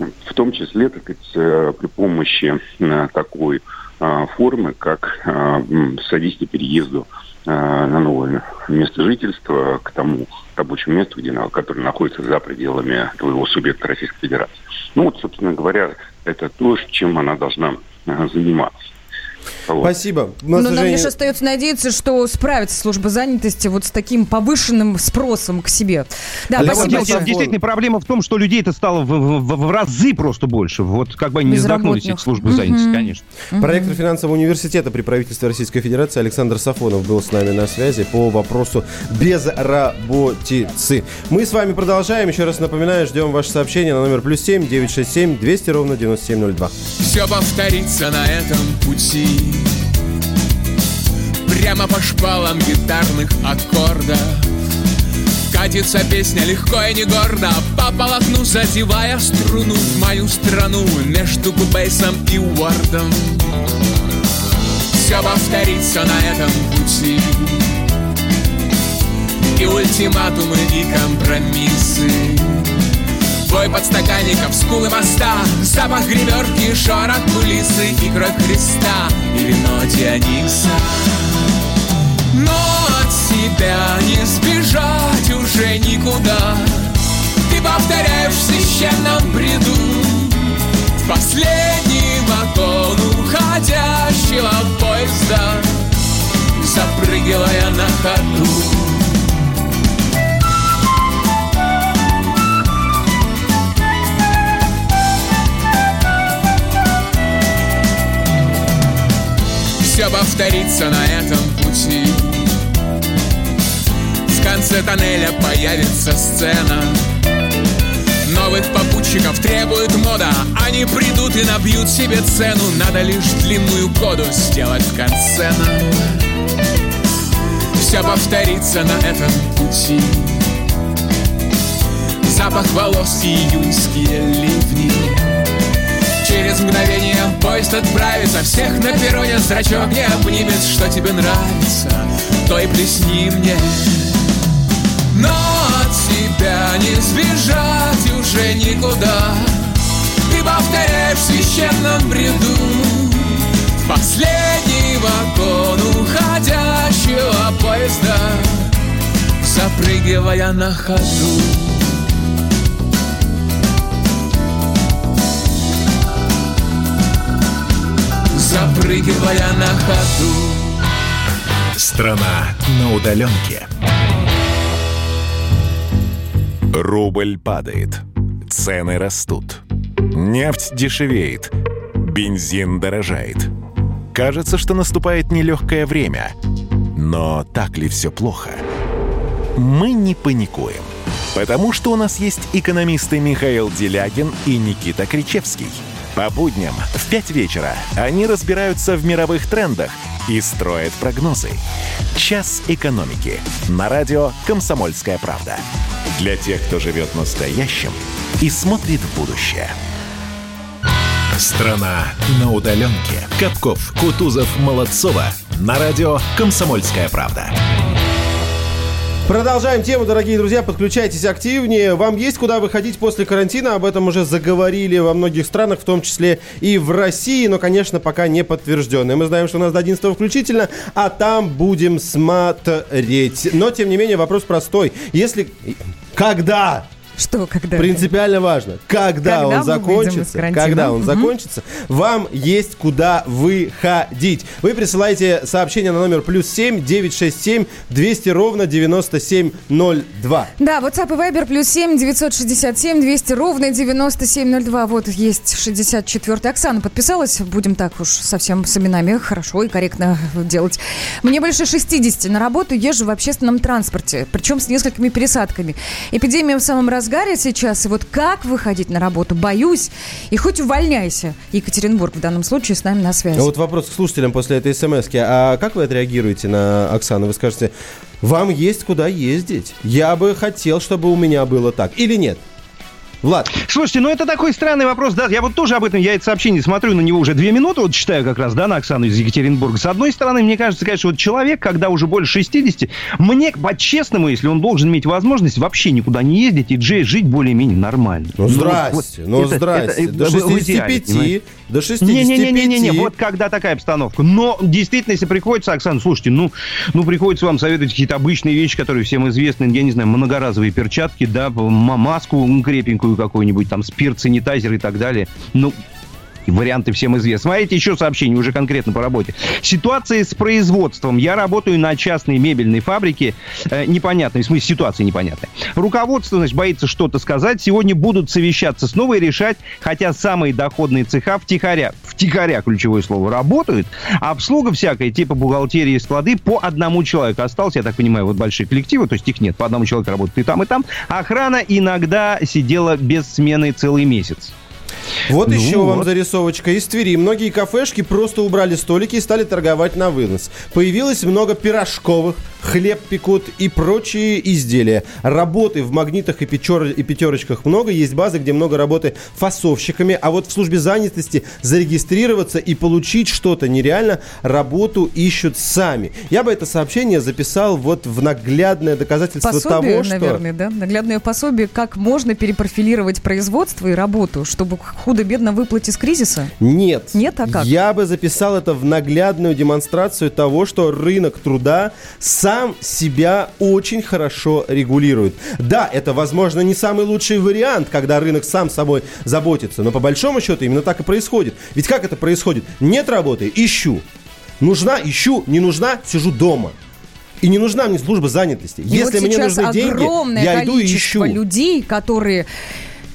В том числе, так сказать, при помощи э, такой э, формы, как э, содействие переезду на новое место жительства к тому рабочему месту, где, которое находится за пределами твоего субъекта Российской Федерации. Ну вот, собственно говоря, это то, чем она должна заниматься. Вот. Спасибо. Но Женя... нам лишь остается надеяться, что справится служба занятости вот с таким повышенным спросом к себе. Да, а спасибо. Вот, действительно, проблема в том, что людей-то стало в, в, в разы просто больше. Вот как бы они не задохнулись, эти службы угу. занятости, конечно. Угу. Проректор Финансового университета при правительстве Российской Федерации Александр Сафонов был с нами на связи по вопросу безработицы. Мы с вами продолжаем. Еще раз напоминаю, ждем ваше сообщение на номер плюс семь девятьсот шестьдесят семь двести ровно девяносто семь ноль два. Все повторится на этом пути. Прямо по шпалам гитарных аккордов катится песня легко и не гордо, по полотну задевая струну, в мою страну между Кубейсом и Уордом. Все повторится на этом пути, и ультиматумы, и компромиссы. Бой подстаканников, скулы моста, запах гримерки, шорох кулисы, и кровь Христа, и вино Диониса. Но от себя не сбежать уже никуда. Ты повторяешь в священном бреду в последний вагон уходящего поезда, запрыгивая на ходу. Все повторится на этом пути. В конце тоннеля появится сцена. Новых попутчиков требует мода. Они придут и набьют себе цену. Надо лишь длинную коду сделать в конце нам. Все повторится на этом пути. Запах волос и июньские ливни. Через мгновение поезд отправится, всех на перроне зрачок не обнимет. Что тебе нравится, то и плесни мне. Но от себя не сбежать уже никуда. Ты повторяешь в священном бреду последний вагон уходящего поезда, запрыгивая на ходу. Запрыгивая на ходу. Страна на удаленке. Рубль падает. Цены растут. Нефть дешевеет. Бензин дорожает. Кажется, что наступает нелегкое время. Но так ли все плохо? Мы не паникуем. Потому что у нас есть экономисты Михаил Делягин и Никита Кричевский. По будням в пять вечера они разбираются в мировых трендах и строят прогнозы. «Час экономики» на радио «Комсомольская правда». Для тех, кто живет настоящим и смотрит в будущее. Страна на удаленке. Капков, Кутузов, Молодцова на радио «Комсомольская правда». Продолжаем тему, дорогие друзья, подключайтесь активнее. Вам есть куда выходить после карантина? Об этом уже заговорили во многих странах, в том числе и в России, но, конечно, пока не подтвержденные. Мы знаем, что у нас до одиннадцатого включительно, а там будем смотреть. Но, тем не менее, вопрос простой. Если... Когда? Что, когда? Принципиально важно. Когда, когда он закончится, когда он угу. закончится, вам есть куда выходить. Вы присылаете сообщение на номер плюс семь девятьсот шестьдесят семь двести ровно девяносто семь ноль два. Да, WhatsApp и Viber плюс семь девятьсот шестьдесят семь двести ровно девяносто семь ноль два. Вот есть шестьдесят четвёртый. Оксана подписалась. Будем так уж совсем с именами хорошо и корректно делать. Мне больше шестидесяти. На работу езжу в общественном транспорте, причем с несколькими пересадками. Эпидемия в самом разгаре сейчас, и вот как выходить на работу? Боюсь, и хоть увольняйся. Екатеринбург в данном случае с нами на связи. А вот вопрос к слушателям после этой смс-ки. А как вы отреагируете на Оксану? Вы скажете, вам есть куда ездить? Я бы хотел, чтобы у меня было так. Или нет? Влад. Слушайте, ну это такой странный вопрос, да, я вот тоже об этом, я это сообщение смотрю на него уже две минуты, вот читаю как раз, да, на Оксану из Екатеринбурга. С одной стороны, мне кажется, конечно, вот человек, когда уже больше шестидесяти, мне, по-честному, если он должен иметь возможность вообще никуда не ездить и жить более-менее нормально. Ну, здрасте, ну, вот, ну это, здрасте, это, до шестидесяти пяти, до шестидесяти пяти. Не-не-не, вот когда такая обстановка. Но, действительно, если приходится, Оксана, слушайте, ну, ну приходится вам советовать какие-то обычные вещи, которые всем известны, я не знаю, многоразовые перчатки, да, маску крепенькую, какой-нибудь там спирт, санитайзер и так далее. Ну, варианты всем известны. Смотрите, еще сообщение уже конкретно по работе. Ситуация с производством. Я работаю на частной мебельной фабрике. Э, непонятной, в смысле, ситуация непонятная. Руководство, значит, боится что-то сказать. Сегодня будут совещаться снова и решать, хотя самые доходные цеха втихаря, втихаря, ключевое слово, работают, а обслуга всякая, типа бухгалтерии и склады, по одному человеку остался. Я так понимаю, вот большие коллективы, то есть их нет. По одному человеку работают и там, и там. Охрана иногда сидела без смены целый месяц. Вот ну еще вот вам зарисовочка из Твери. Многие кафешки просто убрали столики и стали торговать на вынос. Появилось много пирожковых, хлеб пекут и прочие изделия. Работы в магнитах и, печер... и пятерочках много. Есть базы, где много работы фасовщиками. А вот в службе занятости зарегистрироваться и получить что-то нереально. Работу ищут сами. Я бы это сообщение записал вот в наглядное доказательство пособие, того, наверное, что... Пособие, наверное, да? Наглядное пособие, как можно перепрофилировать производство и работу, чтобы худо-бедно выплыть из кризиса? Нет. Нет, а как? Я бы записал это в наглядную демонстрацию того, что рынок труда сам себя очень хорошо регулирует. Да, это, возможно, не самый лучший вариант, когда рынок сам собой заботится, но по большому счету именно так и происходит. Ведь как это происходит? Нет работы, ищу. Нужна, ищу, не нужна, сижу дома. И не нужна мне служба занятости. И если вот мне нужны деньги, я иду и ищу. Сейчас огромное количество людей, которые...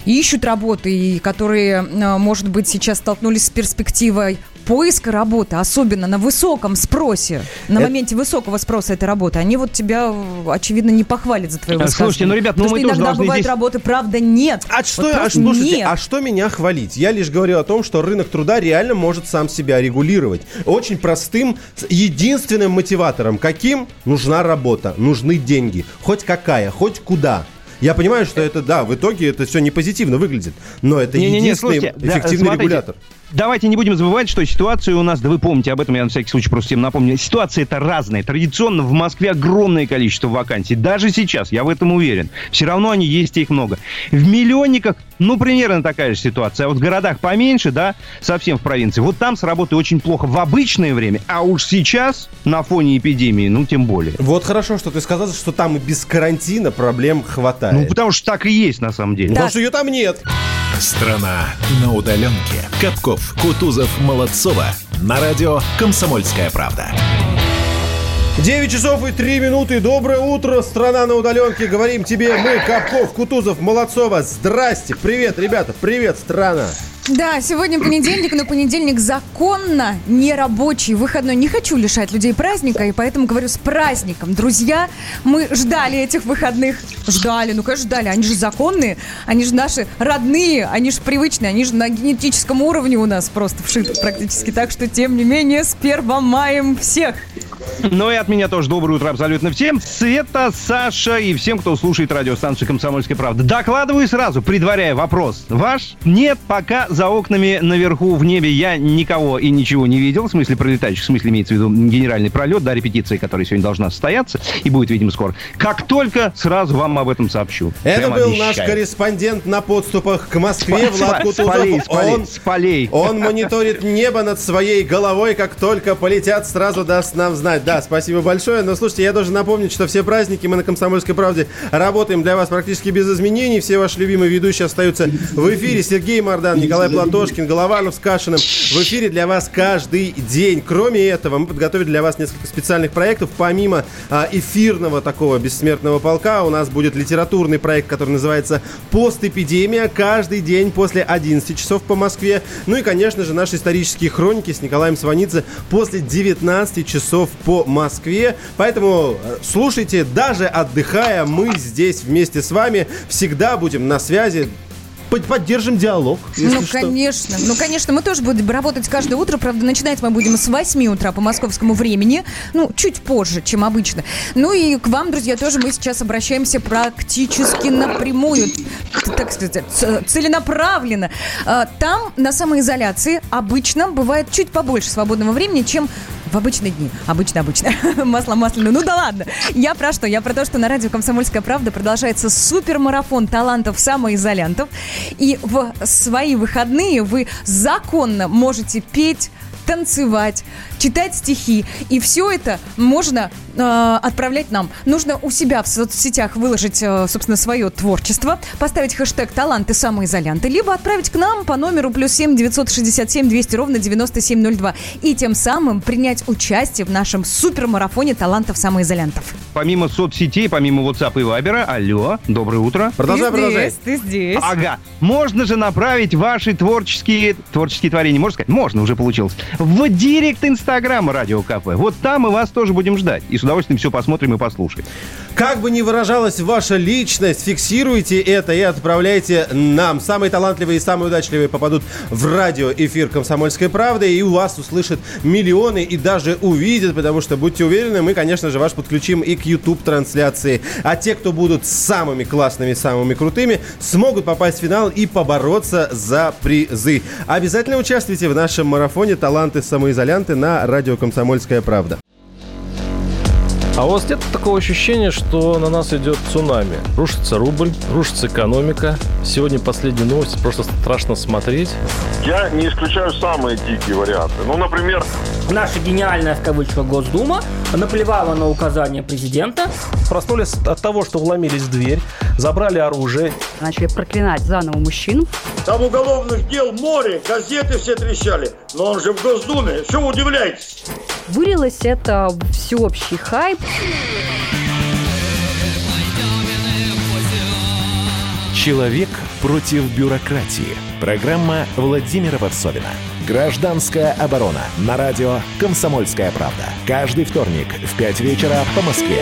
и ищут работы, и которые, может быть, сейчас столкнулись с перспективой поиска работы, особенно на высоком спросе, на это... моменте высокого спроса этой работы, они вот тебя, очевидно, не похвалят за твои высказывания. Слушайте, ну, ребят, ну, мы тоже должны здесь... Потому что иногда бывает работы, правда, нет. А что, вот, а, слушайте, нет. А что меня хвалить? Я лишь говорил о том, что рынок труда реально может сам себя регулировать. Очень простым, единственным мотиватором. Каким? Нужна работа, нужны деньги. Хоть какая, хоть куда. Я понимаю, что это, да, в итоге это все не позитивно выглядит, но это не, единственный не, не, слушайте, эффективный да, смотрите, регулятор. Давайте не будем забывать, что ситуация у нас, да вы помните об этом, я на всякий случай просто всем напомню, ситуация-то разная. Традиционно в Москве огромное количество вакансий, даже сейчас, я в этом уверен. Все равно они есть, их много. В миллионниках, ну, примерно такая же ситуация, а вот в городах поменьше, да, совсем в провинции. Вот там с работы очень плохо в обычное время, а уж сейчас, на фоне эпидемии, ну, тем более. Вот хорошо, что ты сказал, что там и без карантина проблем хватает. Ну, потому что так и есть, на самом деле. Да. Потому что ее там нет. Страна на удаленке. Капков, Кутузов, Молодцова. На радио «Комсомольская правда». девять часов и три минуты. Доброе утро, страна на удаленке. Говорим тебе мы, Капков, Кутузов, Молодцова. Здрасте. Привет, ребята. Привет, страна. Да, сегодня понедельник, но понедельник законно нерабочий, выходной. Не хочу лишать людей праздника, и поэтому говорю с праздником. Друзья, мы ждали этих выходных. Ждали, ну, конечно, ждали. Они же законные, они же наши родные, они же привычные, они же на генетическом уровне у нас просто вшиты практически. Так что, тем не менее, с первым маем всех. Ну и от меня тоже доброе утро абсолютно всем. Света, Саша и всем, кто слушает радиостанцию «Комсомольская правда». Докладываю сразу, предваряя вопрос. Ваш? Нет, пока за окнами наверху в небе я никого и ничего не видел. В смысле пролетающих, в смысле имеется в виду генеральный пролет, да, репетиции, которая сегодня должна состояться и будет, видимо, скоро. Как только, сразу вам об этом сообщу. Это Прямо был обещаю. Наш корреспондент на подступах к Москве, Спа- Влад Кутузов. Спалей, спалей, он, спалей. Он мониторит небо над своей головой, как только полетят, сразу даст нам знать. Да, спасибо большое. Но слушайте, я должен напомнить, что все праздники мы на «Комсомольской правде» работаем для вас практически без изменений. Все ваши любимые ведущие остаются в эфире. Сергей Мардан, Николай Платошкин, Голованов с Кашиным в эфире для вас каждый день. Кроме этого, мы подготовили для вас несколько специальных проектов. Помимо эфирного такого бессмертного полка, у нас будет литературный проект, который называется «Постэпидемия». Каждый день после одиннадцати часов по Москве. Ну и, конечно же, наши исторические хроники с Николаем Сванидзе после девятнадцати часов по Москве. Поэтому слушайте, даже отдыхая, мы здесь вместе с вами всегда будем на связи. Поддержим диалог. Ну, что. конечно. Ну, конечно, мы тоже будем работать каждое утро. Правда, начинать мы будем с восьми утра по московскому времени. Ну, чуть позже, чем обычно. Ну и к вам, друзья, тоже мы сейчас обращаемся практически напрямую. Так сказать, целенаправленно. Там, на самоизоляции, обычно бывает чуть побольше свободного времени, чем в обычные дни. Обычно-обычно. Масло масляное. Ну да ладно. Я про что? Я про то, что на радио «Комсомольская правда» продолжается супермарафон талантов самоизолянтов. И в свои выходные вы законно можете петь, танцевать, читать стихи. И все это можно э, отправлять нам. Нужно у себя в соцсетях выложить, э, собственно, свое творчество, поставить хэштег «Таланты самоизолянты», либо отправить к нам по номеру плюс семь девятьсот шестьдесят семь двести ровно девяносто семь ноль два. И тем самым принять участие в нашем супермарафоне талантов самоизолянтов. Помимо соцсетей, помимо WhatsApp и Viber, алло, доброе утро. Продолжай, ты продолжай. Здесь, ты здесь. Ага. Можно же направить ваши творческие, творческие творения, можно сказать? Можно, уже получилось. В директ Инстаграма Радио КП. Вот там мы вас тоже будем ждать. И с удовольствием все посмотрим и послушаем. Как бы ни выражалась ваша личность, фиксируйте это и отправляйте нам. Самые талантливые и самые удачливые попадут в радиоэфир «Комсомольской правды». И у вас услышат миллионы и даже увидят. Потому что, будьте уверены, мы, конечно же, вас подключим и к YouTube-трансляции. А те, кто будут самыми классными, самыми крутыми, смогут попасть в финал и побороться за призы. Обязательно участвуйте в нашем марафоне «Талант самоизолянты» на радио «Комсомольская правда». А у вас нет такого ощущения, что на нас идет цунами? Рушится рубль, рушится экономика. Сегодня последняя новость, просто страшно смотреть. Я не исключаю самые дикие варианты. Ну, например... Наша гениальная, в кавычках, Госдума наплевала на указания президента. Проснулись от того, что вломились в дверь, забрали оружие. Начали проклинать заново мужчин. Там уголовных дел море, газеты все трещали. Но он же в Госдуме, все удивляйтесь. Вылилось это всеобщий хайп. Человек против бюрократии. Программа Владимира Ворсобина. Гражданская оборона. На радио «Комсомольская правда». Каждый вторник в пять вечера по Москве.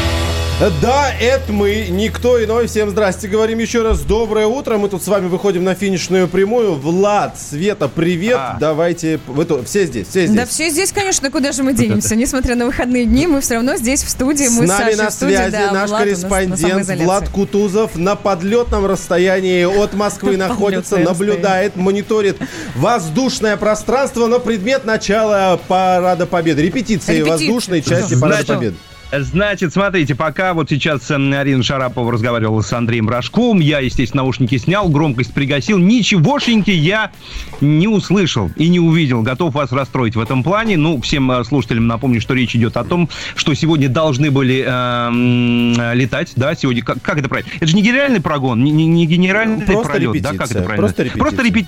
Да, это мы, никто иной. Всем здрасте, говорим еще раз. Доброе утро. Мы тут с вами выходим на финишную прямую. Влад, Света, привет. А. Давайте, вы тут, все здесь, все здесь. Да все здесь, конечно, куда же мы денемся? Несмотря на выходные дни, мы все равно здесь в студии. Мы с нами на связи наш корреспондент Влад Кутузов на подлетном расстоянии от Москвы находится, наблюдает, мониторит воздушное пространство, но предмет начала Парада Победы, репетиции воздушной части Парада Победы. Значит, смотрите, пока вот сейчас Арина Шарапова разговаривала с Андреем Рожковым, я, естественно, наушники снял, громкость пригасил, ничегошеньки я не услышал и не увидел. Готов вас расстроить в этом плане. Ну, всем слушателям напомню, что речь идет о том, что сегодня должны были э, летать, да, сегодня, как, как это правильно? Это же не генеральный прогон, не, не генеральный просто пролет, репетиция, да, как это правильно? Просто репетиция. Просто репетиция.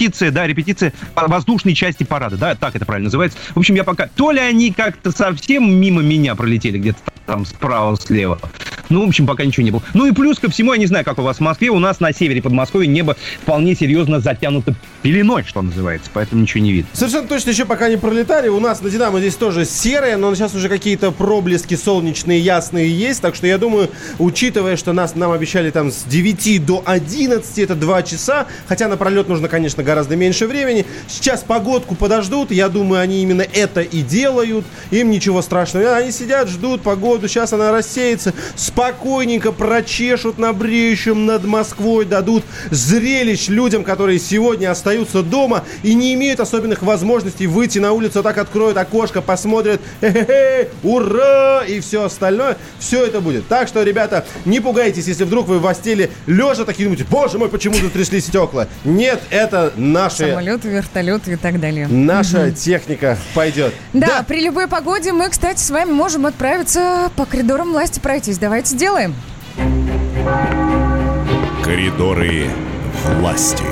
Репетиция, да, репетиция воздушной части парада, да, так это правильно называется. В общем, я пока... То ли они как-то совсем мимо меня пролетели где-то там справа-слева, Ну, в общем, пока ничего не было. Ну и плюс ко всему, я не знаю, как у вас в Москве, у нас на севере Подмосковья небо вполне серьезно затянуто пеленой, что называется, поэтому ничего не видно. Совершенно точно, еще пока не пролетали. У нас на «Динамо» здесь тоже серое, но сейчас уже какие-то проблески солнечные, ясные есть. Так что я думаю, учитывая, что нас, нам обещали там с девяти до одиннадцати, это два часа, хотя на пролет нужно, конечно, гораздо меньше времени. Сейчас погодку подождут, я думаю, они именно это и делают. Им ничего страшного. Они сидят, ждут погоду, сейчас она рассеется. Спокойненько прочешут на бреющем над Москвой, дадут зрелищ людям, которые сегодня остаются дома и не имеют особенных возможностей выйти на улицу. Вот так откроют окошко, посмотрят, хе-хе-хе, ура, и все остальное. Все это будет. Так что, ребята, не пугайтесь, если вдруг вы в постели лежа такие думаете, боже мой, почему затряслись стекла. Нет, это наши... Самолеты, вертолеты и так далее. Наша угу. техника пойдет. Да, да, при любой погоде мы, кстати, с вами можем отправиться по коридорам власти пройтись. Давайте сделаем. Коридоры власти.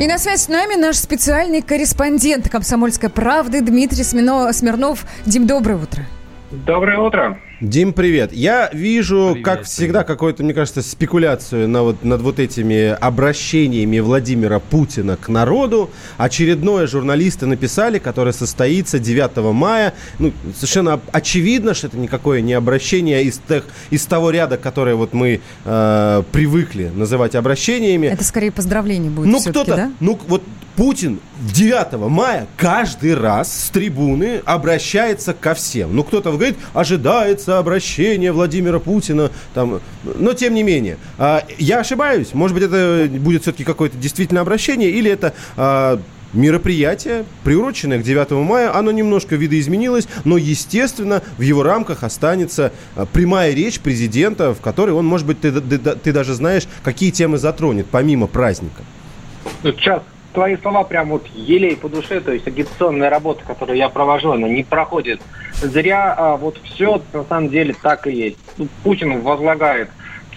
И на связи с нами наш специальный корреспондент «Комсомольской правды» Дмитрий Смирнов. Дим, доброе утро. Доброе утро. Дим, привет. Я вижу, привет, как всегда, привет. какую-то, мне кажется, спекуляцию на вот, над вот этими обращениями Владимира Путина к народу. Очередное журналисты написали, которое состоится девятого мая. Ну, совершенно очевидно, что это никакое не обращение из, тех, из того ряда, которое вот мы э, привыкли называть обращениями. Это скорее поздравление будет, ну, все-таки, кто-то, да? Ну, вот Путин девятого мая каждый раз с трибуны обращается ко всем. Ну, кто-то говорит, ожидается обращение Владимира Путина, там, но тем не менее. А, я ошибаюсь? Может быть, это будет все-таки какое-то действительно обращение, или это а, мероприятие, приуроченное к девятому мая, оно немножко видоизменилось, но, естественно, в его рамках останется прямая речь президента, в которой он, может быть, ты, ты, ты даже знаешь, какие темы затронет, помимо праздника. Сейчас твои слова прям вот елей по душе, то есть агитационная работа, которую я провожу, она не проходит зря, а вот все на самом деле так и есть. Путин возлагает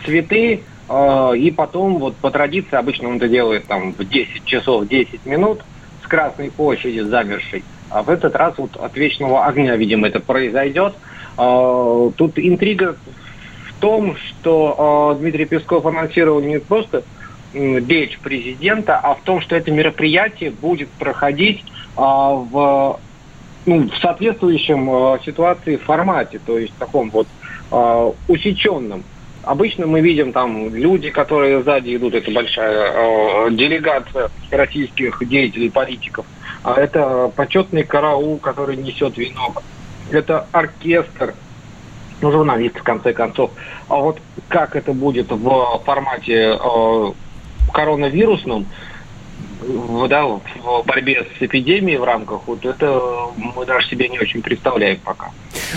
цветы, э, и потом вот по традиции, обычно он это делает там в десять часов десять минут с Красной площади замершей, а в этот раз вот от вечного огня, видимо, это произойдет. Э, тут интрига в том, что э, Дмитрий Песков анонсировал не просто речь президента, а в том, что это мероприятие будет проходить а, в, ну, в соответствующем а, ситуации формате, то есть в таком вот а, усеченном. Обычно мы видим там люди, которые сзади идут, это большая а, делегация российских деятелей, политиков. А это почетный караул, который несет венок. Это оркестр, ну, журналисты, в конце концов. А вот как это будет в формате а, коронавирусном, да, в борьбе с эпидемией в рамках, вот это мы даже себе не очень представляем пока.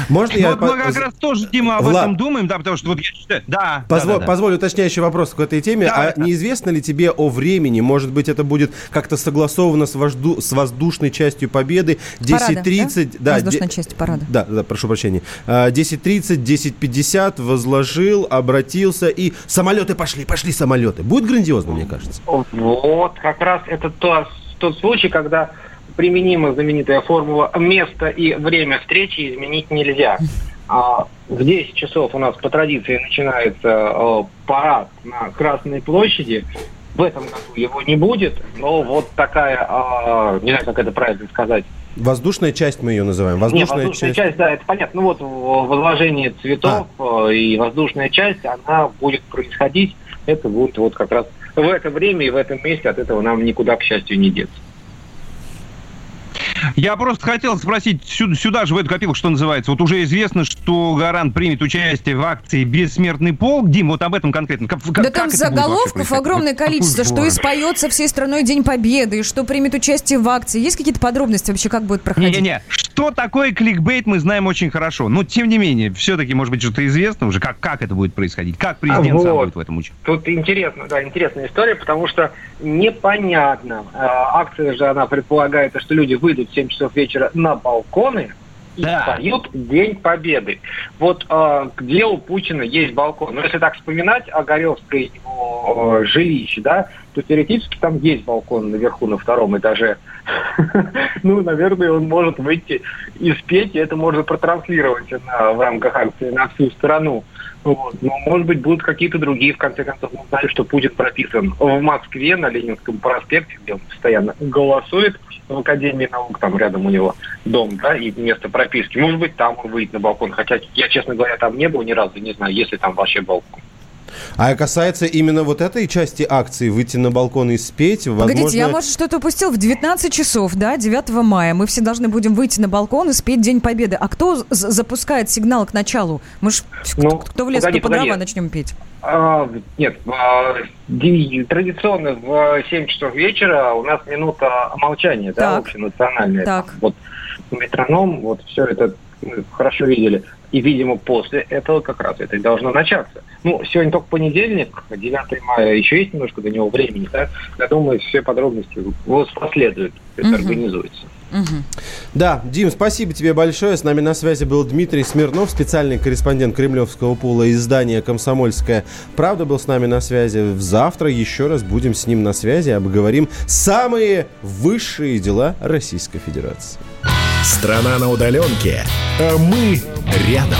Можно я... Вот мы как раз тоже, Дима, об Влад... этом думаем, да, потому что вот я считаю... Да, Позволь, да, да, позволь уточняющий вопрос к этой теме. Да, а да. неизвестно ли тебе о времени? Может быть, это будет как-то согласовано с, вожду... с воздушной частью победы? десять тридцать... Да? Да, воздушная де... часть парада. Да, да, прошу прощения. десять тридцать, десять пятьдесят, возложил, обратился, и самолеты пошли, пошли самолеты. Будет грандиозно, мне кажется. Вот, как раз это тот, тот случай, когда... применима знаменитая формула «место и время встречи изменить нельзя». А в десять часов у нас по традиции начинается парад на Красной площади. В этом году его не будет, но вот такая, не знаю, как это правильно сказать. Воздушная часть мы ее называем. Воздушная, Нет, воздушная часть... часть, да, это понятно. Ну вот возложение цветов а. и воздушная часть, она будет происходить. Это будет вот как раз в это время и в этом месте, от этого нам никуда, к счастью, не деться. Я просто хотел спросить, сюда, сюда же в эту копилку, что называется, вот уже известно, что Гарант примет участие в акции «Бессмертный полк». Дим, вот об этом конкретно. Как, да как там заголовков огромное количество, что испоется всей страной День Победы, и что примет участие в акции. Есть какие-то подробности вообще, как будет проходить? Не-не-не, что такое кликбейт, мы знаем очень хорошо. Но, тем не менее, все-таки, может быть, что-то известно уже, как, как это будет происходить, как президент вот. сам будет в этом участвовать. Тут интересно, да, интересная история, потому что непонятно. Акция же, она предполагает, что люди выйдут в семь часов вечера на балконы и да. поют День Победы. Вот э, где у Путина есть балкон? Ну, если так вспоминать о Горевской его э, жилище, да, то теоретически там есть балкон наверху на втором этаже. Ну, наверное, он может выйти из печи, это можно протранслировать в рамках акции на всю страну. Вот. Но, может быть, будут какие-то другие. В конце концов, мы знаем, что Путин прописан в Москве на Ленинском проспекте, где он постоянно голосует в Академии наук, там рядом у него дом, да, и место прописки. Может быть, там он выйдет на балкон. Хотя, я, честно говоря, там не был ни разу, не знаю, есть ли там вообще балкон. А касается именно вот этой части акции, выйти на балкон и спеть, возможно... Погодите, я, может, что-то упустил. В девятнадцать часов, да, девятого мая мы все должны будем выйти на балкон и спеть День Победы. А кто запускает сигнал к началу? Мы ж ну, кто в лес, погоди, кто по дрова, начнем петь. А, нет, а, традиционно в семь часов вечера у нас минута молчания, так, да, общенациональная. Так. Вот метроном, вот все это мы хорошо видели. И, видимо, после этого как раз это и должно начаться. Ну, сегодня только понедельник, девятого мая, еще есть немножко до него времени, да? Я думаю, все подробности последуют, это uh-huh. организуется. Uh-huh. Да, Дим, спасибо тебе большое. С нами на связи был Дмитрий Смирнов, специальный корреспондент кремлевского пула издания «Комсомольская правда» был с нами на связи. Завтра еще раз будем с ним на связи, обговорим самые высшие дела Российской Федерации. Страна на удаленке, а мы рядом.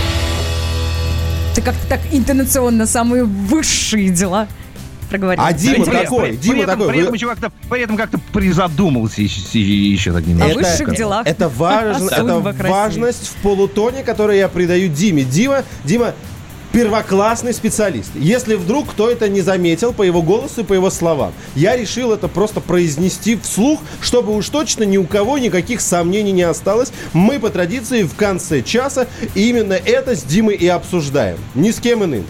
Ты как-то так интонационно самые высшие дела проговорил. А Дима при, такой, при, Дима при этом, такой. При этом, вы... как-то, при этом как-то призадумался еще, еще так немного. О высших делах. Это, важно, это важность в полутоне, которую я придаю Диме. Дима, Дима первоклассный специалист. Если вдруг кто это не заметил по его голосу и по его словам, я решил это просто произнести вслух, чтобы уж точно ни у кого никаких сомнений не осталось. Мы по традиции в конце часа именно это с Димой и обсуждаем. Ни с кем иным.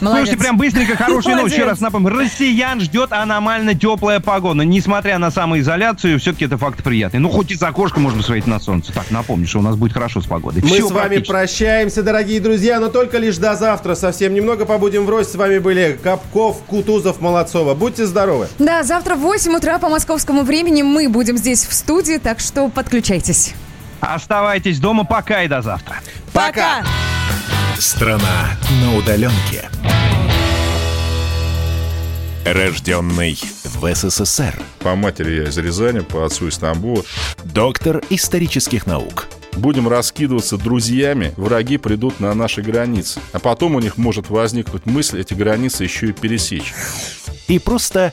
Молодец. Слушайте, прям быстренько, хорошей ночи. Еще раз напомню, россиян ждет аномально теплая погода. Несмотря на самоизоляцию, все-таки это факт приятный. Ну, хоть из окошка можно смотреть на солнце. Так, напомню, что у нас будет хорошо с погодой. Мы все с вами прощаемся, дорогие друзья, но только лишь до завтра. Совсем немного побудем врозь. С вами были Капков, Кутузов, Молодцова. Будьте здоровы. Да, завтра в восемь утра по московскому времени мы будем здесь в студии, так что подключайтесь. Оставайтесь дома, пока и до завтра. Пока! Пока. Страна на удаленке. Рожденный в СССР. По матери я из Рязани, по отцу из Стамбула. Доктор исторических наук. Будем раскидываться друзьями, враги придут на наши границы. А потом у них может возникнуть мысль эти границы еще и пересечь. И просто...